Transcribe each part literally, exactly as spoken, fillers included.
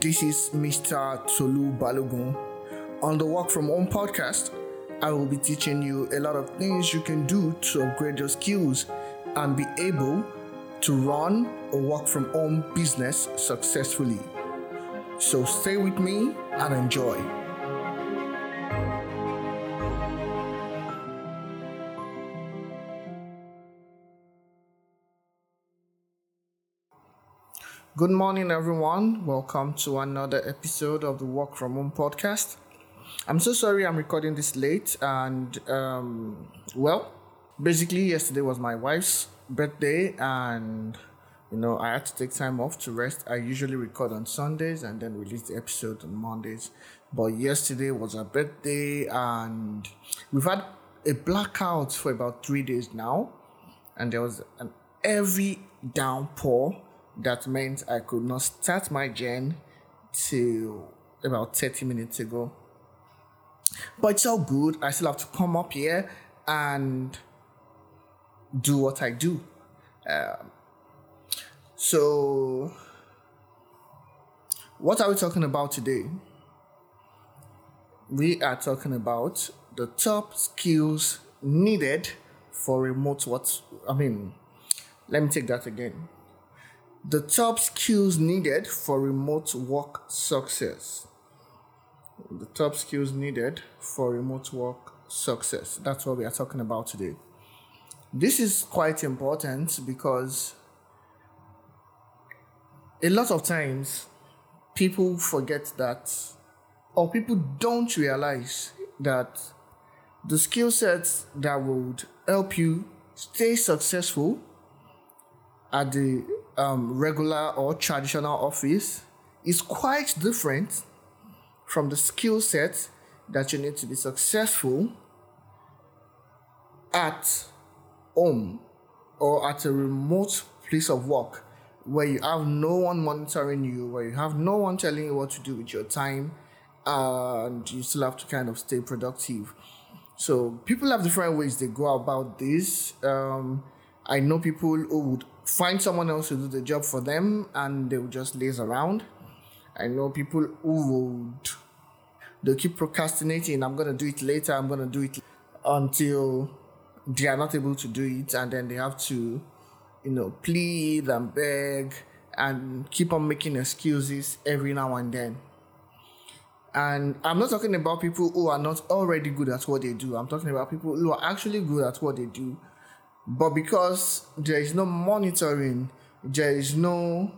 This is Mister Tolu Balogun. On the Work From Home podcast, I will be teaching you a lot of things you can do to upgrade your skills and be able to run a work from home business successfully. So stay with me and enjoy. Good morning, everyone. Welcome to another episode of the Work From Home podcast. I'm so sorry I'm recording this late, and um, well, basically yesterday was my wife's birthday, and you know I had to take time off to rest. I usually record on Sundays and then release the episode on Mondays, but yesterday was her birthday, and we've had a blackout for about three days now, and there was an heavy downpour. That meant I could not start my gen till about thirty minutes ago. But it's all good. I still have to come up here and do what I do. Um, so, what are we talking about today? We are talking about the top skills needed for remote work. I mean, let me take that again. The top skills needed for remote work success. The top skills needed for remote work success. That's what we are talking about today. This is quite important because a lot of times people forget that, or people don't realize that the skill sets that would help you stay successful at the Um, regular or traditional office is quite different from the skill set that you need to be successful at home or at a remote place of work where you have no one monitoring you, where you have no one telling you what to do with your time, uh, and you still have to kind of stay productive. So people have different ways they go about this. Um, I know people who would find someone else to do the job for them and they will just laze around. I know people who would, they keep procrastinating. I'm going to do it later. I'm going to do it until they are not able to do it. And then they have to, you know, plead and beg and keep on making excuses every now and then. And I'm not talking about people who are not already good at what they do. I'm talking about people who are actually good at what they do. But because there is no monitoring, there is no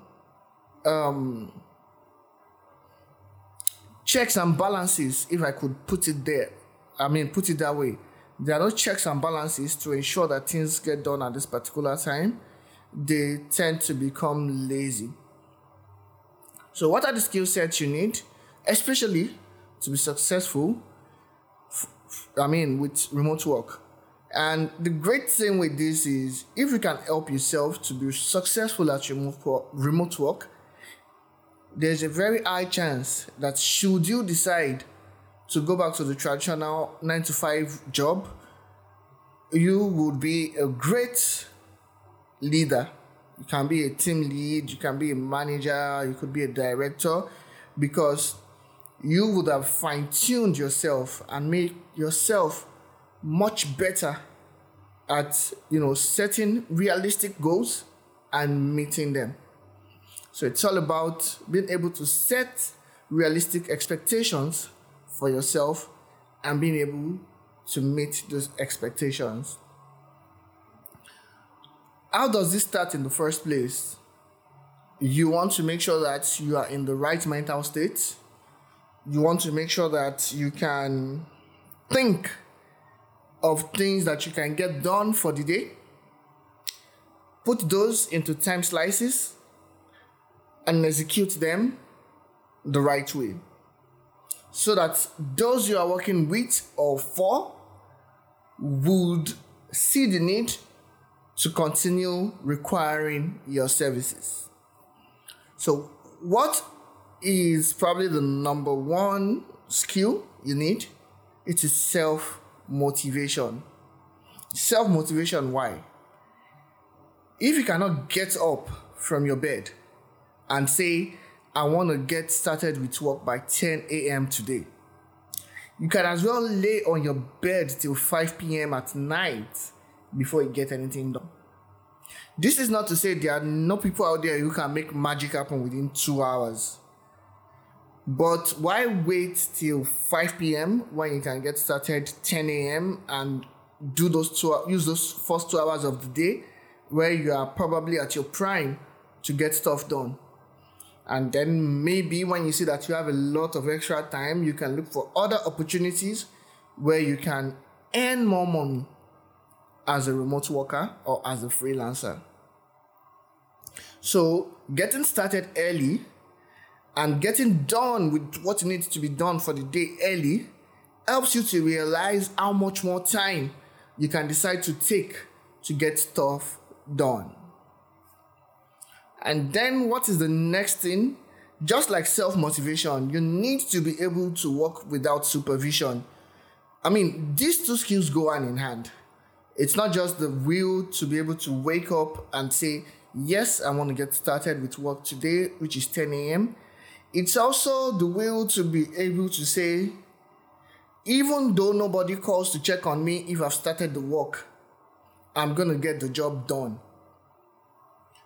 um, checks and balances, if I could put it there. I mean, put it that way. There are no checks and balances to ensure that things get done at this particular time. They tend to become lazy. So what are the skill sets you need, especially to be successful, I mean, with remote work? And the great thing with this is, if you can help yourself to be successful at remote work, there's a very high chance that should you decide to go back to the traditional nine to five job, you would be a great leader. You can be a team lead, you can be a manager, you could be a director, because you would have fine-tuned yourself and made yourself much better at, you know, setting realistic goals and meeting them. So it's all about being able to set realistic expectations for yourself and being able to meet those expectations. How does this start in the first place? You want to make sure that you are in the right mental state. You want to make sure that you can think of things that you can get done for the day. Put those into time slices and execute them the right way, so that those you are working with or for would see the need to continue requiring your services. So what is probably the number one skill you need? It is self Motivation. Self-motivation, why? If you cannot get up from your bed and say, I want to get started with work by ten a.m. today. You can as well lay on your bed till five p.m. at night before you get anything done. This is not to say there are no people out there who can make magic happen within two hours. But why wait till five p.m. when you can get started ten a.m. and do those two, use those first two hours of the day where you are probably at your prime to get stuff done? And then maybe when you see that you have a lot of extra time, you can look for other opportunities where you can earn more money as a remote worker or as a freelancer. So getting started early and getting done with what needs to be done for the day early helps you to realize how much more time you can decide to take to get stuff done. And then what is the next thing? Just like self-motivation, you need to be able to work without supervision. I mean, these two skills go hand in hand. It's not just the will to be able to wake up and say, yes, I want to get started with work today, which is ten a.m. It's also the will to be able to say, even though nobody calls to check on me if I've started the work, I'm going to get the job done.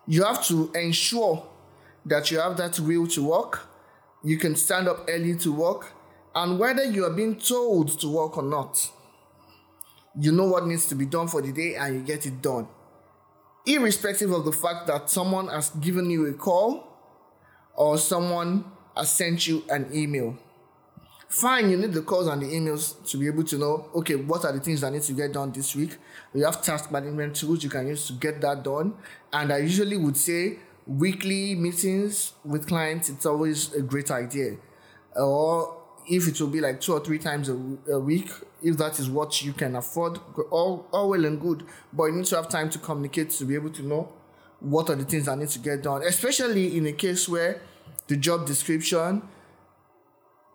You have to ensure that you have that will to work. You can stand up early to work. And whether you are being told to work or not, you know what needs to be done for the day and you get it done. Irrespective of the fact that someone has given you a call or someone has sent you an email. Fine, you need the calls and the emails to be able to know, okay, what are the things that need to get done this week? You have task management tools you can use to get that done. And I usually would say weekly meetings with clients, it's always a great idea. Or if it will be like two or three times a, a week, if that is what you can afford, all, all well and good. But you need to have time to communicate to be able to know what are the things that need to get done, especially in a case where the job description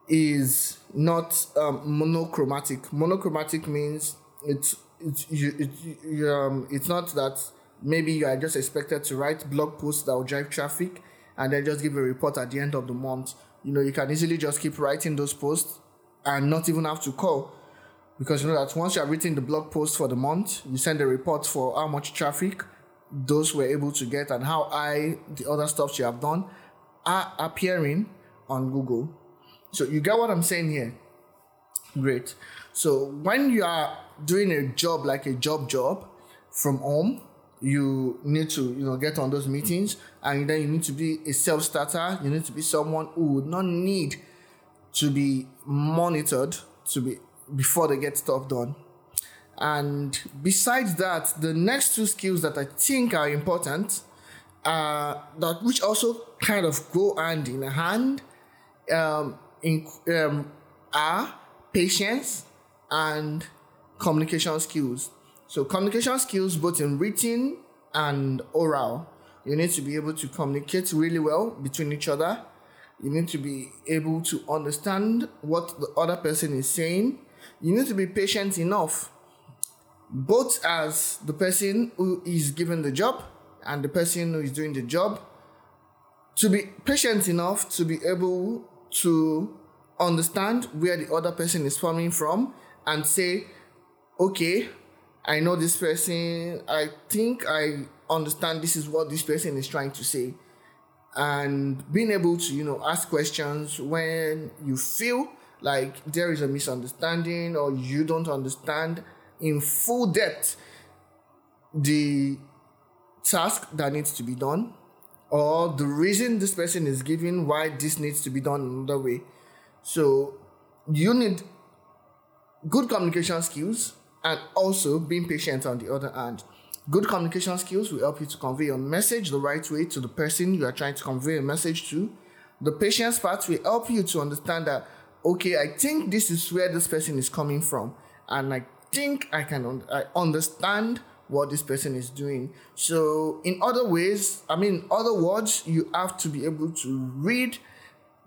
is not um, monochromatic. Monochromatic means it's it's you, it, you, um, it's not that maybe you are just expected to write blog posts that will drive traffic and then just give a report at the end of the month. You know, you can easily just keep writing those posts and not even have to call, because you know that once you have written the blog post for the month, you send a report for how much traffic those were able to get and how high the other stuff you have done are appearing on Google. So you get what I'm saying here? Great. So when you are doing a job, like a job job from home, you need to, you know, get on those meetings, and then you need to be a self-starter. You need to be someone who would not need to be monitored to be before they get stuff done. And besides that, the next two skills that I think are important, uh, that which also kind of go hand in hand, um, in, um, are patience and communication skills. So communication skills, both in written and oral. You need to be able to communicate really well between each other. You need to be able to understand what the other person is saying. You need to be patient enough, both as the person who is given the job and the person who is doing the job, to be patient enough to be able to understand where the other person is coming from and say, okay, I know this person, I think I understand this is what this person is trying to say. And being able to, you know, ask questions when you feel like there is a misunderstanding or you don't understand in full depth the task that needs to be done or the reason this person is giving why this needs to be done another way. So you need good communication skills and also being patient on the other hand. Good communication skills will help you to convey your message the right way to the person you are trying to convey a message to. The patience part will help you to understand that, okay, I think this is where this person is coming from. And I think I can un- I understand what this person is doing. So in other ways, I mean, other words, you have to be able to read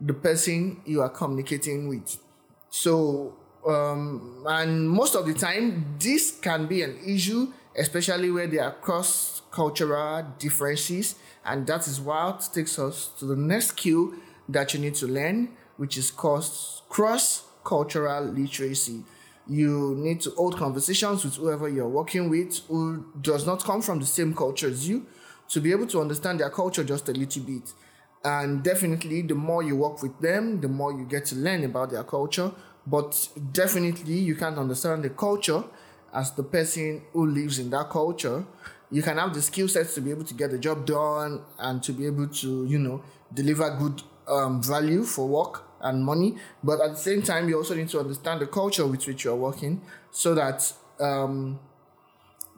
the person you are communicating with. So, um, and most of the time, this can be an issue, especially where there are cross-cultural differences. And that is what takes us to the next skill that you need to learn, which is cross-cultural literacy. You need to hold conversations with whoever you're working with who does not come from the same culture as you to be able to understand their culture just a little bit. And definitely, the more you work with them, the more you get to learn about their culture. But definitely, you can't understand the culture as the person who lives in that culture. You can have the skill sets to be able to get the job done and to be able to, you know, deliver good um, value for work and money. But at the same time, you also need to understand the culture with which you're working so that um,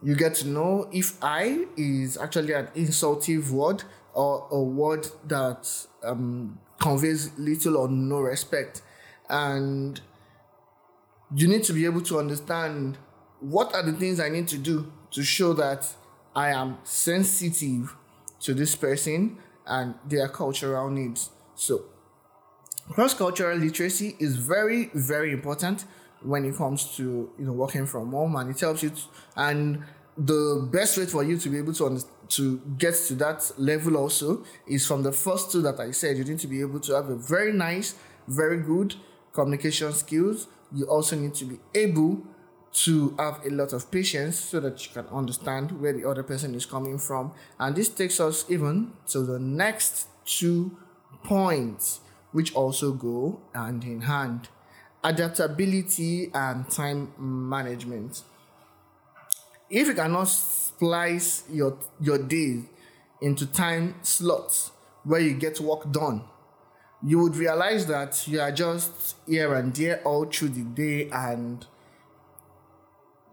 you get to know if I is actually an insultive word or a word that um, conveys little or no respect. And you need to be able to understand what are the things I need to do to show that I am sensitive to this person and their cultural needs. So cross-cultural literacy is very, very important when it comes to, you know, working from home, and it helps you to, and the best way for you to be able to understand, to get to that level also is from the first two that I said. You need to be able to have a very nice, very good communication skills. You also need to be able to have a lot of patience so that you can understand where the other person is coming from. And this takes us even to the next two points, which also go hand in hand: adaptability and time management. If you cannot splice your your days into time slots where you get work done, you would realize that you are just here and there all through the day, and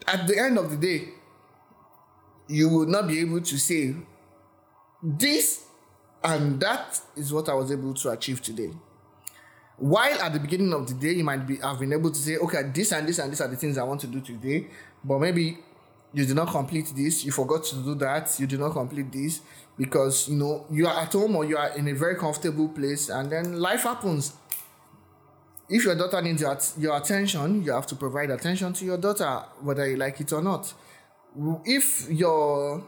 at the end of the day, you will not be able to say, this and that is what I was able to achieve today. While at the beginning of the day, you might be have been able to say, okay, this and this and this are the things I want to do today, but maybe you did not complete this, you forgot to do that, you did not complete this, because, you know, you are at home or you are in a very comfortable place, and then life happens. If your daughter needs your, your attention, you have to provide attention to your daughter, whether you like it or not. If your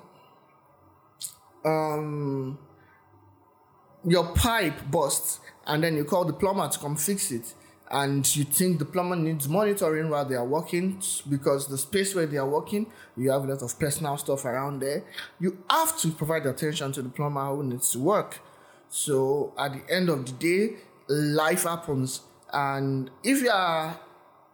um your pipe bursts and then you call the plumber to come fix it, and you think the plumber needs monitoring while they are working, because the space where they are working, you have a lot of personal stuff around there, you have to provide attention to the plumber who needs to work. So at the end of the day, life happens. And if you are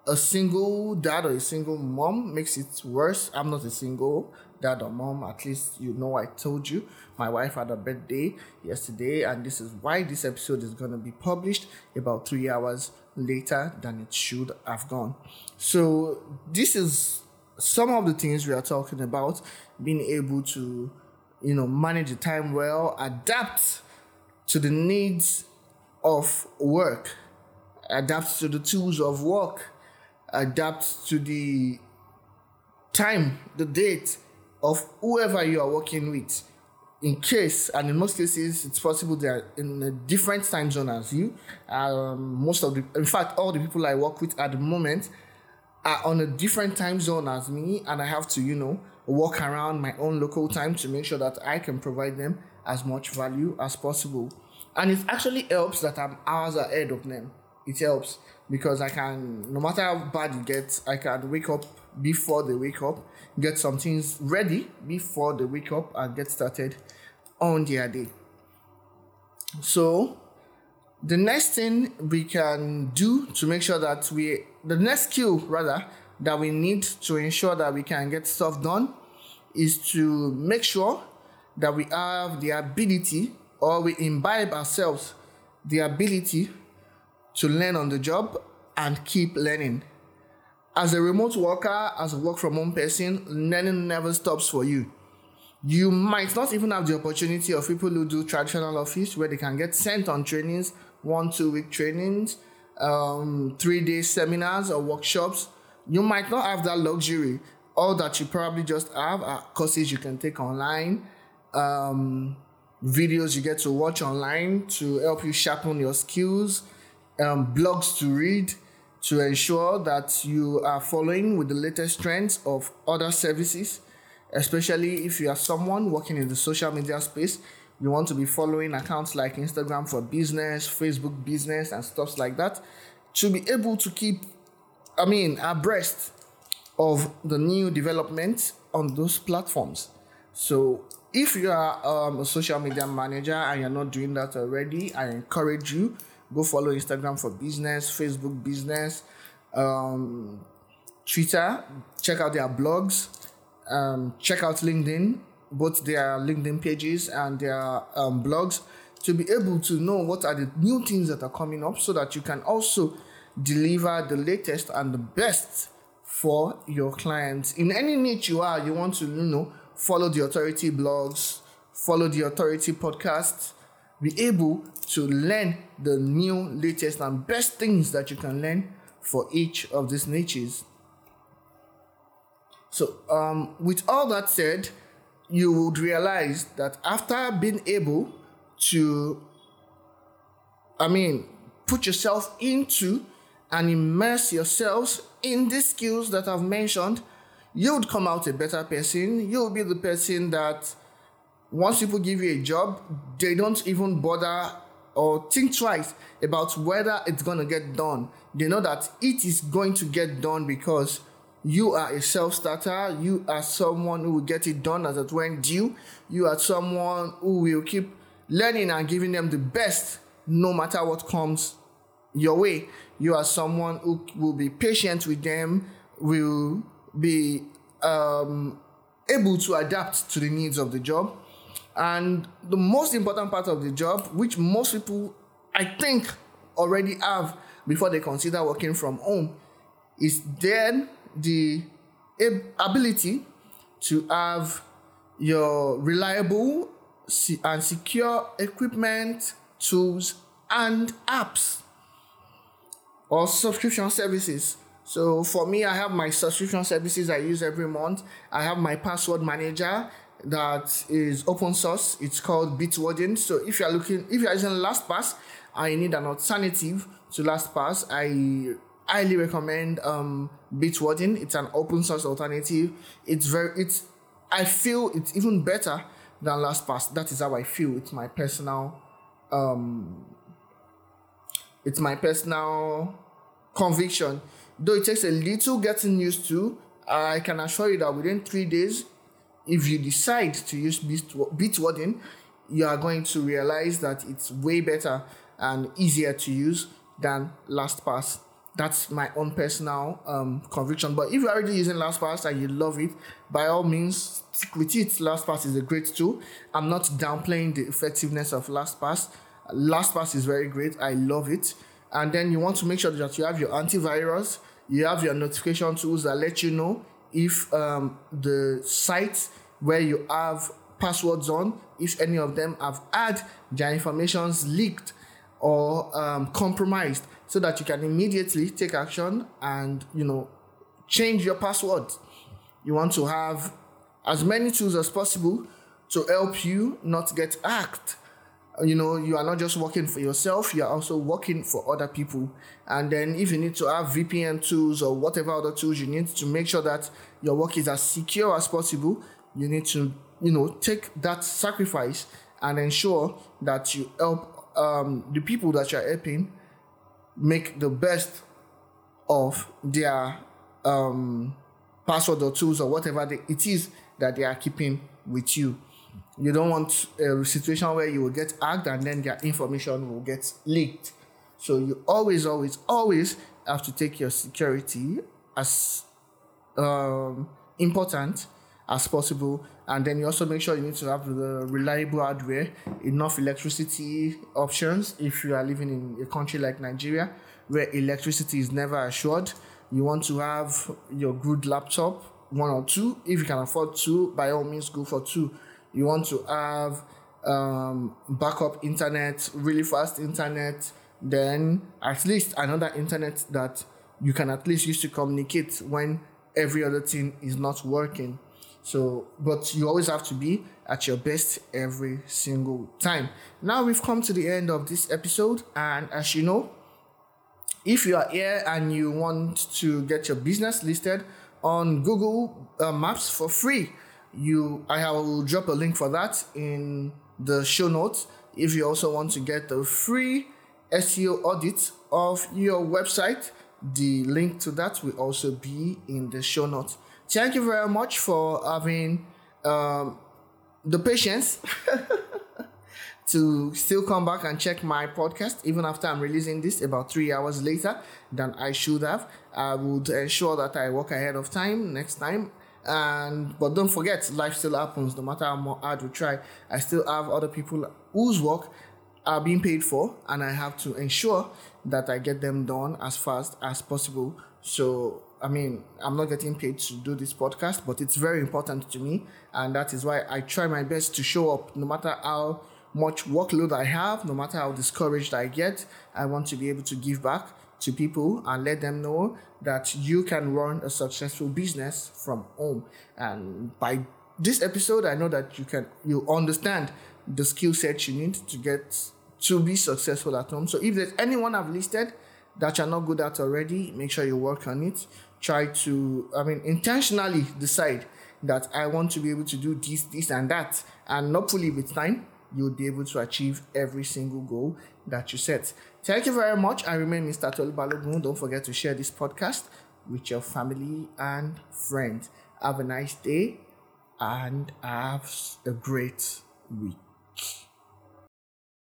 a single dad or a single mom, makes it worse. I'm not a single dad or mom. At least, you know, I told you my wife had a birthday yesterday, and this is why this episode is going to be published about three hours later than it should have gone. So this is some of the things we are talking about: being able to, you know, manage the time well, adapt to the needs of work, adapt to the tools of work, adapt to the time, the date of whoever you are working with. In case, and in most cases, it's possible they are in a different time zone as you. Um, most of the, in fact, all the people I work with at the moment are on a different time zone as me, and I have to, you know, walk around my own local time to make sure that I can provide them as much value as possible. And it actually helps that I'm hours ahead of them. It helps because I can, no matter how bad it gets, I can wake up before they wake up, get some things ready before they wake up, and get started on their day. So the next thing we can do to make sure that we, the next skill rather, that we need to ensure that we can get stuff done is to make sure that we have the ability, or we imbibe ourselves the ability to learn on the job and keep learning. As a remote worker, as a work from home person, learning never stops for you. You might not even have the opportunity of people who do traditional office, where they can get sent on trainings, one, two week trainings, um, three day seminars or workshops. You might not have that luxury. All that you probably just have are courses you can take online, um, videos you get to watch online to help you sharpen your skills, um, blogs to read, to ensure that you are following with the latest trends of other services, especially if you are someone working in the social media space You want to be following accounts like Instagram for business, Facebook business, and stuff like that, to be able to keep, I mean, abreast of the new developments on those platforms. So if you are um, a social media manager and you're not doing that already, I encourage you, go follow Instagram for business, Facebook business, um, Twitter, check out their blogs, um, check out LinkedIn, both their LinkedIn pages and their um, blogs, to be able to know what are the new things that are coming up so that you can also deliver the latest and the best for your clients. In any niche you are, you want to, you know, follow the authority blogs, follow the authority podcasts, be able to learn the new, latest, and best things that you can learn for each of these niches. So, um, with all that said, you would realize that after being able to, I mean, put yourself into and immerse yourselves in these skills that I've mentioned, you would come out a better person. You'll be the person that once people give you a job, they don't even bother or think twice about whether it's going to get done. They know that it is going to get done because you are a self-starter. You are someone who will get it done as it when due. You are someone who will keep learning and giving them the best no matter what comes your way. You are someone who will be patient with them, will be um, able to adapt to the needs of the job. And the most important part of the job, which most people, I think, already have before they consider working from home, is then the ability to have your reliable and secure equipment, tools, and apps or subscription services. So for me, I have my subscription services I use every month. I have my password manager that is open source. It's called Bitwarden. So if you're looking, if you're using LastPass, I need an alternative to LastPass. I highly recommend um, Bitwarden. It's an open source alternative. It's very, it's, I feel it's even better than LastPass. That is how I feel. It's my personal, um, it's my personal conviction. Though it takes a little getting used to, I can assure you that within three days, if you decide to use Bitwarden, you are going to realize that it's way better and easier to use than LastPass. That's my own personal um, conviction. But if you're already using LastPass and you love it, by all means, stick with it. LastPass is a great tool. I'm not downplaying the effectiveness of LastPass. LastPass is very great. I love it. And then you want to make sure that you have your antivirus, you have your notification tools that let you know if um, the sites where you have passwords on, if any of them have had their informations leaked or um, compromised, so that you can immediately take action and, you know, change your password. You want to have as many tools as possible to help you not get hacked. You know, you are not just working for yourself, you are also working for other people. And then if you need to have V P N tools or whatever other tools you need to make sure that your work is as secure as possible, you need to, you know, take that sacrifice and ensure that you help um, the people that you are helping make the best of their um, password or tools or whatever they, it is that they are keeping with you. You don't want a situation where you will get hacked and then their information will get leaked. So you always, always, always have to take your security as um, important as possible. And then you also make sure you need to have the reliable hardware, enough electricity options. If you are living in a country like Nigeria, where electricity is never assured, you want to have your good laptop, one or two. If you can afford two, by all means, go for two. You want to have um, backup internet, really fast internet, then at least another internet that you can at least use to communicate when every other thing is not working. So, but you always have to be at your best every single time. Now we've come to the end of this episode. And as you know, if you are here and you want to get your business listed on Google uh, Maps for free, You, I will drop a link for that in the show notes if you also want to get a free S E O audit of your website. The link to that will also be in the show notes. Thank you very much for having um, the patience to still come back and check my podcast even after I'm releasing this about three hours later than I should have. I would ensure that I work ahead of time next time. And but don't forget, life still happens. No matter how hard we try, I still have other people whose work are being paid for, and I have to ensure that I get them done as fast as possible. So, I mean, I'm not getting paid to do this podcast, but it's very important to me, and that is why I try my best to show up no matter how much workload I have, no matter how discouraged I get. I want to be able to give back to people and let them know that you can run a successful business from home. And by this episode, I know that you can you understand the skill set you need to get to be successful at home. So if there's anyone I've listed that you're not good at already, make sure you work on it. Try to, I mean, intentionally decide that I want to be able to do this, this, and that. And hopefully with time, you'll be able to achieve every single goal that you set. Thank you very much. I remain Mister Tolu Balogun. Don't forget to share this podcast with your family and friends. Have a nice day and have a great week.